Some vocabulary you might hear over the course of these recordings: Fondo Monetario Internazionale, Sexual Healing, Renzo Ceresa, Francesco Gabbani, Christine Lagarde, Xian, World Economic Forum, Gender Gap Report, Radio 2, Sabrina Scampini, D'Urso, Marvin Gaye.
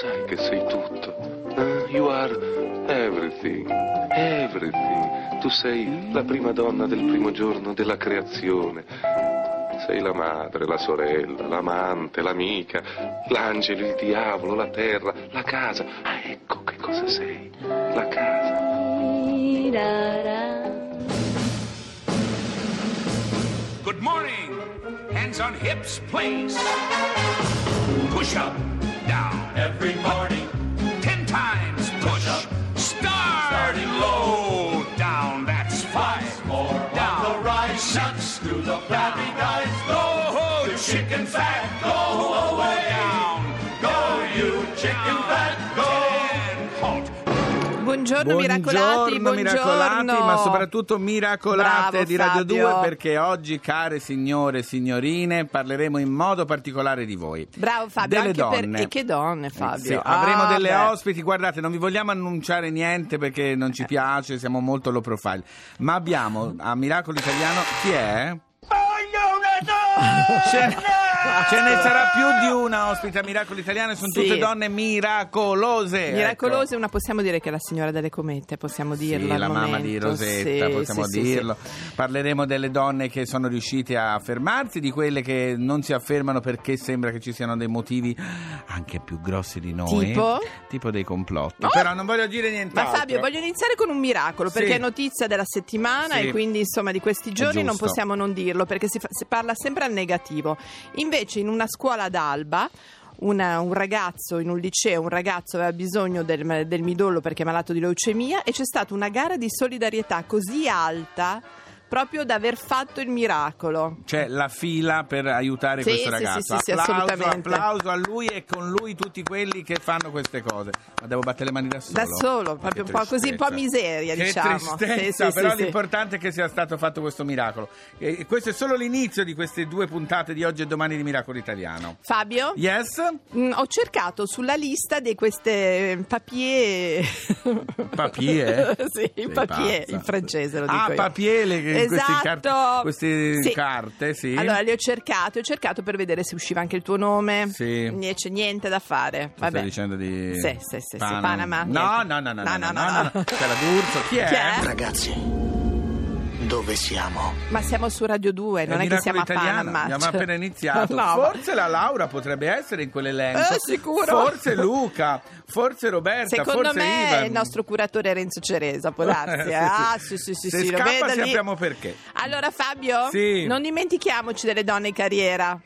sai che sei tutto. You are everything, everything. Tu sei la prima donna del primo giorno della creazione. Sei la madre, la sorella, l'amante, l'amica, l'angelo, il diavolo, la terra, la casa. Ah, ecco che cosa sei, la casa. Good morning. Hands on hips, please. Push up, down. Every morning. 10 times. Push up. Starting low. Down, that's 5. More down. On the rise. Shuts through the flabby guys. Go, ho, you chicken fat. Go away. Down. Go, you chicken fat. Go. And halt. Buongiorno miracolati, buongiorno, ma soprattutto miracolate. Bravo, di Radio 2, perché oggi, care signore e signorine, parleremo in modo particolare di voi. Bravo Fabio, delle anche donne. E che donne, Fabio? Sì, avremo delle ospiti, guardate, non vi vogliamo annunciare niente perché non ci piace, siamo molto low profile, ma abbiamo a Miracolo Italiano, chi è? Ce ne sarà più di una ospite a Miracolo Italiano, sono tutte donne miracolose. Miracolose, ecco. Una possiamo dire che è la signora delle comete, possiamo dirla. Sì, la mamma di Rosetta, possiamo dirlo. Sì. Parleremo delle donne che sono riuscite a affermarsi, di quelle che non si affermano perché sembra che ci siano dei motivi anche più grossi di noi. Tipo dei complotti. Oh! Però non voglio dire nient'altro. Ma Fabio, voglio iniziare con un miracolo, perché è notizia della settimana e quindi insomma di questi giorni non possiamo non dirlo, perché si parla sempre al negativo. Invece in una scuola d'Alba, un ragazzo in un liceo, un ragazzo aveva bisogno del midollo perché è malato di leucemia, e c'è stata una gara di solidarietà così alta proprio da aver fatto il miracolo. C'è la fila per aiutare questo ragazzo. Sì, applauso a lui e con lui tutti quelli che fanno queste cose. Ma devo battere le mani da solo? Da solo, proprio un po' così, un po' miseria, che diciamo. Tristezza, però l'importante è che sia stato fatto questo miracolo. E questo è solo l'inizio di queste 2 puntate di oggi e domani di Miracolo Italiano. Fabio? Yes? Ho cercato sulla lista di queste papier. Papier? Sì, papier, in francese lo dico io. Papier, le... Esatto, queste carte, sì. Allora le ho cercato per vedere se usciva anche il tuo nome. Sì. C'è niente da fare. Vabbè. Stai dicendo di Panama. No. C'è la D'Urso. Chi è? Ragazzi, dove siamo? Ma siamo su Radio 2, non è che siamo italiano, a Panama. Abbiamo appena iniziato. No. Forse la Laura potrebbe essere in quell'elenco. Sicuro. Forse Luca, forse Roberta, secondo forse me Ivan. È il nostro curatore Renzo Ceresa, può darsi. Sì, lo vedo lì. Sappiamo perché. Allora Fabio, non dimentichiamoci delle donne in carriera.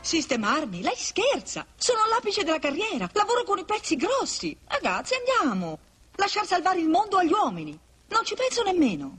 Sistemarmi? Lei scherza. Sono all'apice della carriera, lavoro con i pezzi grossi. Ragazzi, andiamo. Lasciar salvare il mondo agli uomini. Non ci penso nemmeno.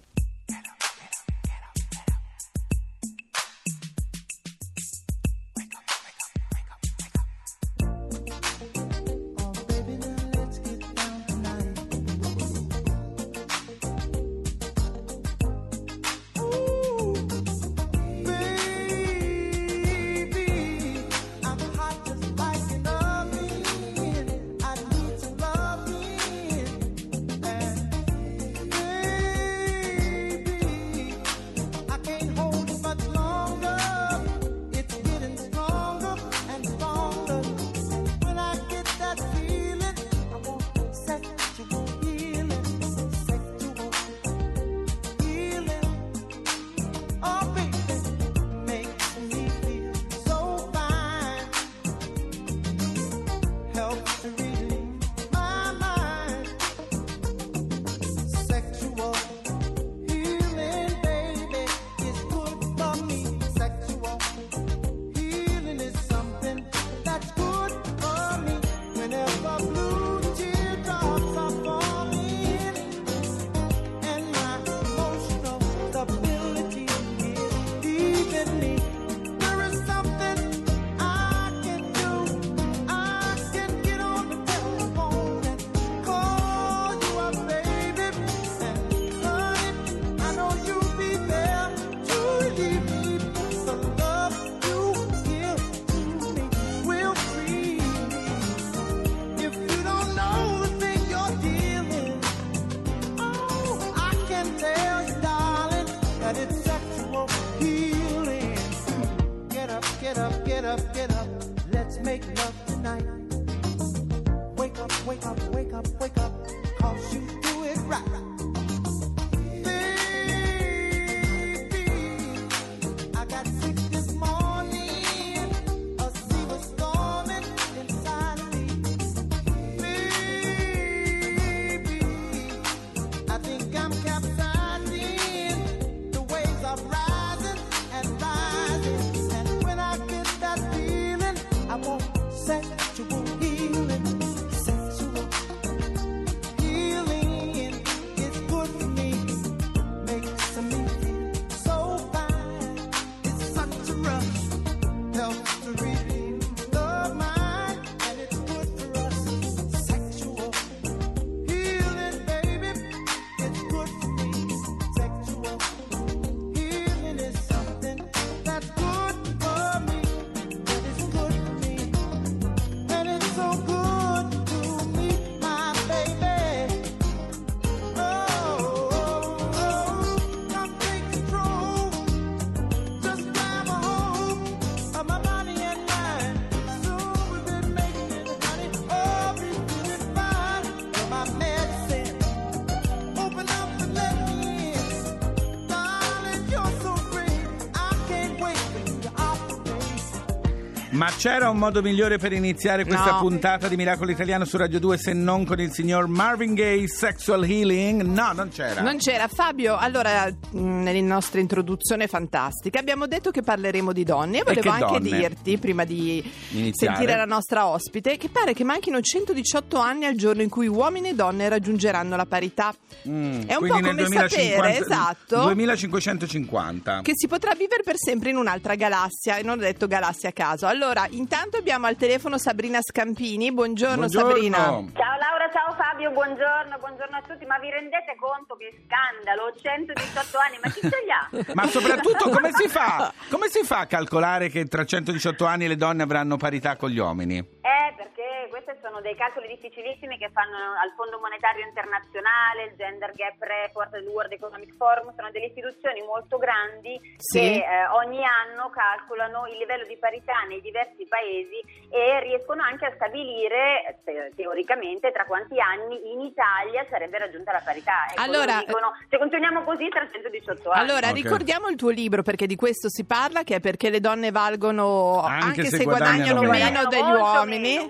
Ma c'era un modo migliore per iniziare questa puntata di Miracolo Italiano su Radio 2 se non con il signor Marvin Gaye, Sexual Healing? No, non c'era. Non c'era. Fabio, allora, nella nostra introduzione fantastica abbiamo detto che parleremo di donne. E volevo anche dirti, prima di iniziare, sentire la nostra ospite, che pare che manchino 118 anni al giorno in cui uomini e donne raggiungeranno la parità. È un po' come 2050, sapere, esatto, 2550. Che si potrà vivere per sempre in un'altra galassia, e non ho detto galassia a caso. Allora, intanto abbiamo al telefono Sabrina Scampini. Buongiorno. Sabrina. Ciao Laura, ciao Fabio, buongiorno a tutti. Ma vi rendete conto che scandalo? 118 anni, ma chi ce li ha? Ma soprattutto come si fa? Come si fa a calcolare che tra 118 anni le donne avranno parità con gli uomini? Perché questi sono dei calcoli difficilissimi che fanno al Fondo Monetario Internazionale, il Gender Gap Report, il World Economic Forum. Sono delle istituzioni molto grandi, sì, che ogni anno calcolano il livello di parità nei diversi paesi e riescono anche a stabilire teoricamente tra quanti anni in Italia sarebbe raggiunta la parità. E allora dicono, se continuiamo così tra 118 anni. Allora, okay, ricordiamo il tuo libro, perché di questo si parla, che è Perché le donne valgono anche se guadagnano meno degli uomini,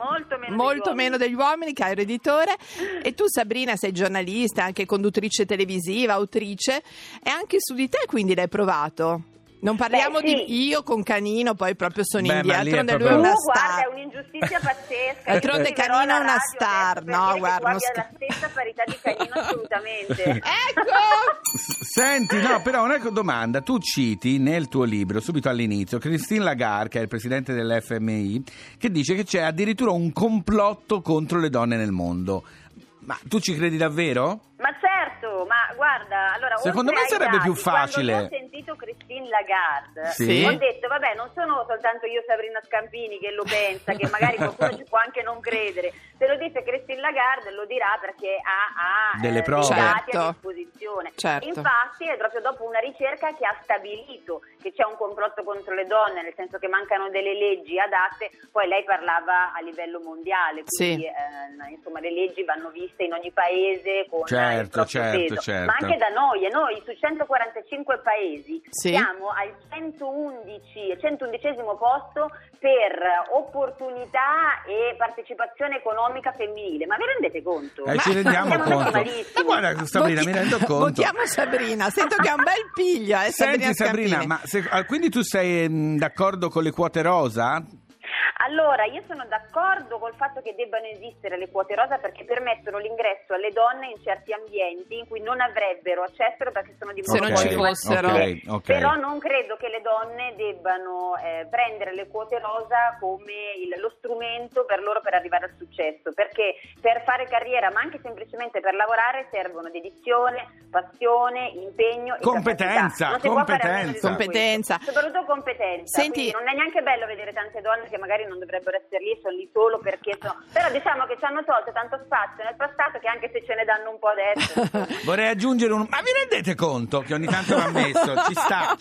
molto meno degli uomini, caro editore. E tu, Sabrina, sei giornalista, anche conduttrice televisiva, autrice, e anche su di te quindi l'hai provato. Non parliamo di io con Canino, poi proprio sono indietro. Lui è una star. Guarda, è un'ingiustizia pazzesca. D'altronde Canino è una star, no? Guarda, non la stessa parità di Canino, assolutamente. Ecco! Senti, no, però una domanda. Tu citi nel tuo libro, subito all'inizio, Christine Lagarde, che è il presidente dell'FMI, che dice che c'è addirittura un complotto contro le donne nel mondo. Ma tu ci credi davvero? Ma certo, ma guarda, allora, secondo me sarebbe più facile. Quando ho sentito Christine Lagarde, sì, ho detto, vabbè, non sono soltanto io, Sabrina Scampini, che lo pensa, che magari qualcuno ci può anche non credere. Se lo dice Christine Lagarde lo dirà perché ha delle prove, dati a disposizione. Certo. Infatti è proprio dopo una ricerca che ha stabilito che c'è un complotto contro le donne, nel senso che mancano delle leggi adatte. Poi lei parlava a livello mondiale, quindi sì, insomma, le leggi vanno viste in ogni paese con, cioè, certo. Ma anche da noi, e noi su 145 paesi, sì, siamo al 111esimo posto per opportunità e partecipazione economica femminile. Ma vi rendete conto? Ci rendiamo conto. Ma guarda, Sabrina, mi rendo conto. Votiamo Sabrina, sento che ha un bel piglio. Senti Sabrina, ma quindi tu sei d'accordo con le quote rosa? Allora, io sono d'accordo col fatto che debbano esistere le quote rosa, perché permettono l'ingresso alle donne in certi ambienti in cui non avrebbero accesso perché sono di modo okay. Però non credo che le donne debbano prendere le quote rosa come lo strumento per loro per arrivare al successo, perché per fare carriera, ma anche semplicemente per lavorare, servono dedizione, passione, impegno e competenza. Soprattutto competenza. Senti, non è neanche bello vedere tante donne che magari non dovrebbero essere lì, sono lì solo perché sono... Però diciamo che ci hanno tolto tanto spazio nel passato che anche se ce ne danno un po' adesso. Vorrei aggiungere un... Ma vi rendete conto che ogni tanto l'ha messo? Ci sta.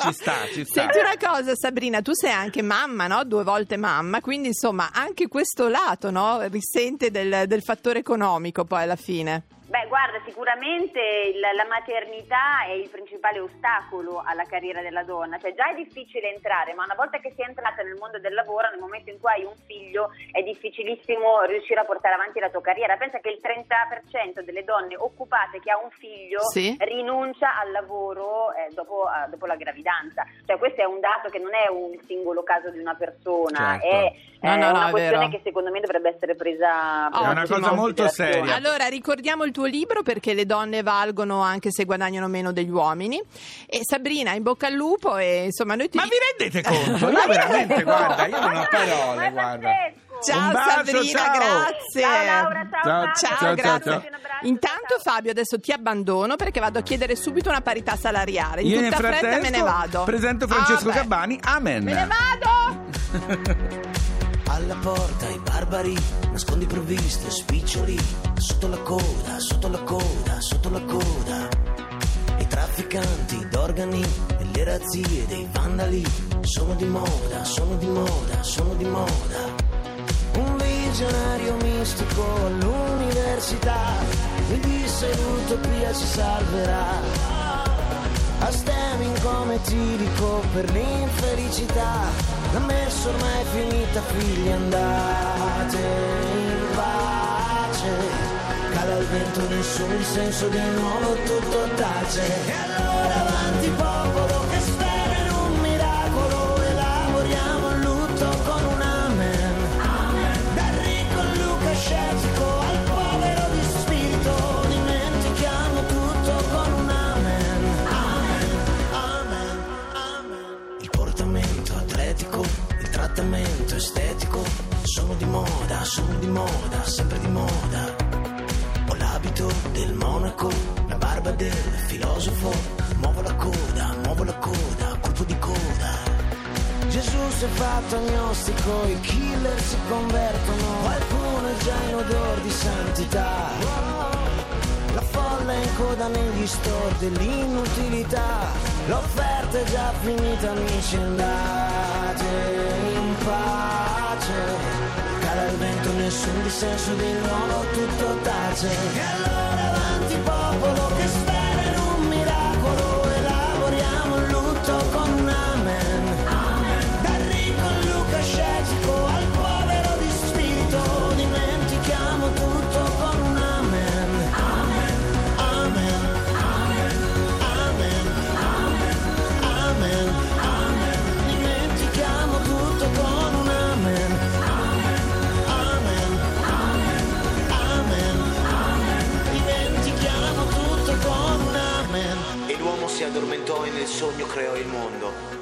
Senti una cosa, Sabrina, tu sei anche mamma, no? 2 volte mamma, quindi insomma anche questo lato, no? Risente del fattore economico poi alla fine. Beh, guarda, sicuramente la maternità è il principale ostacolo alla carriera della donna, cioè già è difficile entrare, ma una volta che si è entrata nel mondo del lavoro, nel momento in cui hai un figlio, è difficilissimo riuscire a portare avanti la tua carriera. Pensa che il 30% delle donne occupate che ha un figlio, sì, rinuncia al lavoro dopo la gravidanza, cioè questo è un dato che non è un singolo caso di una persona, certo, è una questione che secondo me dovrebbe essere presa è una cosa molto seria. Allora, ricordiamo il tuo libro, Perché le donne valgono anche se guadagnano meno degli uomini. E Sabrina, in bocca al lupo, e insomma noi ti... Ma vi rendete conto? Io veramente, guarda, io non ho parole, guarda. Ciao bacio, Sabrina, ciao. Grazie. Ciao Laura, ciao, grazie. Ciao. Intanto Fabio, adesso ti abbandono perché vado a chiedere subito una parità salariale. Io tutta fretta me ne vado. Presento Francesco Gabbani, amen. Me ne vado. Alla porta i barbari, nascondi provviste, spiccioli, sotto la coda. I trafficanti d'organi e le razzie dei vandali sono di moda. Un visionario mistico all'università mi disse l'utopia si salverà. a stemming come ti dico per l'infelicità, da me ormai è finita, figli andate in pace, cala il vento, nessun senso, di nuovo tutto tace, e allora avanti popolo che spera in un miracolo, elaboriamo il lutto con un amen, amen. Dal ricco Luca scettico al povero di spirito, dimentichiamo tutto con un amen, amen, amen, amen. Il portamento atletico, il trattamento estetico, sono di moda, sempre di moda. Ho l'abito del monaco, la barba del filosofo, muovo la coda, colpo di coda. Gesù si è fatto agnostico, i killer si convertono, qualcuno è già in odor di santità. La folla è in coda negli store dell'inutilità, l'offerta è già finita, amici andate in pace. Cala il vento, nessun dissenso, di nuovo tutto tace. E allora avanti popolo che spera in un miracolo, elaboriamo il lutto con un amen. Scettico al povero di spirito, dimentichiamo tutto con un amen, amen, amen, amen, amen, amen, amen, amen, dimentichiamo tutto con un amen, amen, amen, amen, amen, amen, dimentichiamo tutto con un amen. E l'uomo si addormentò e nel sogno creò il mondo.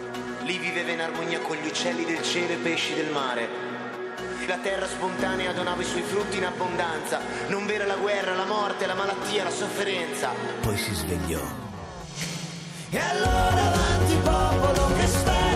Lì viveva in armonia con gli uccelli del cielo e i pesci del mare. La terra spontanea donava i suoi frutti in abbondanza. Non v'era la guerra, la morte, la malattia, la sofferenza. Poi si svegliò. E allora avanti popolo che sta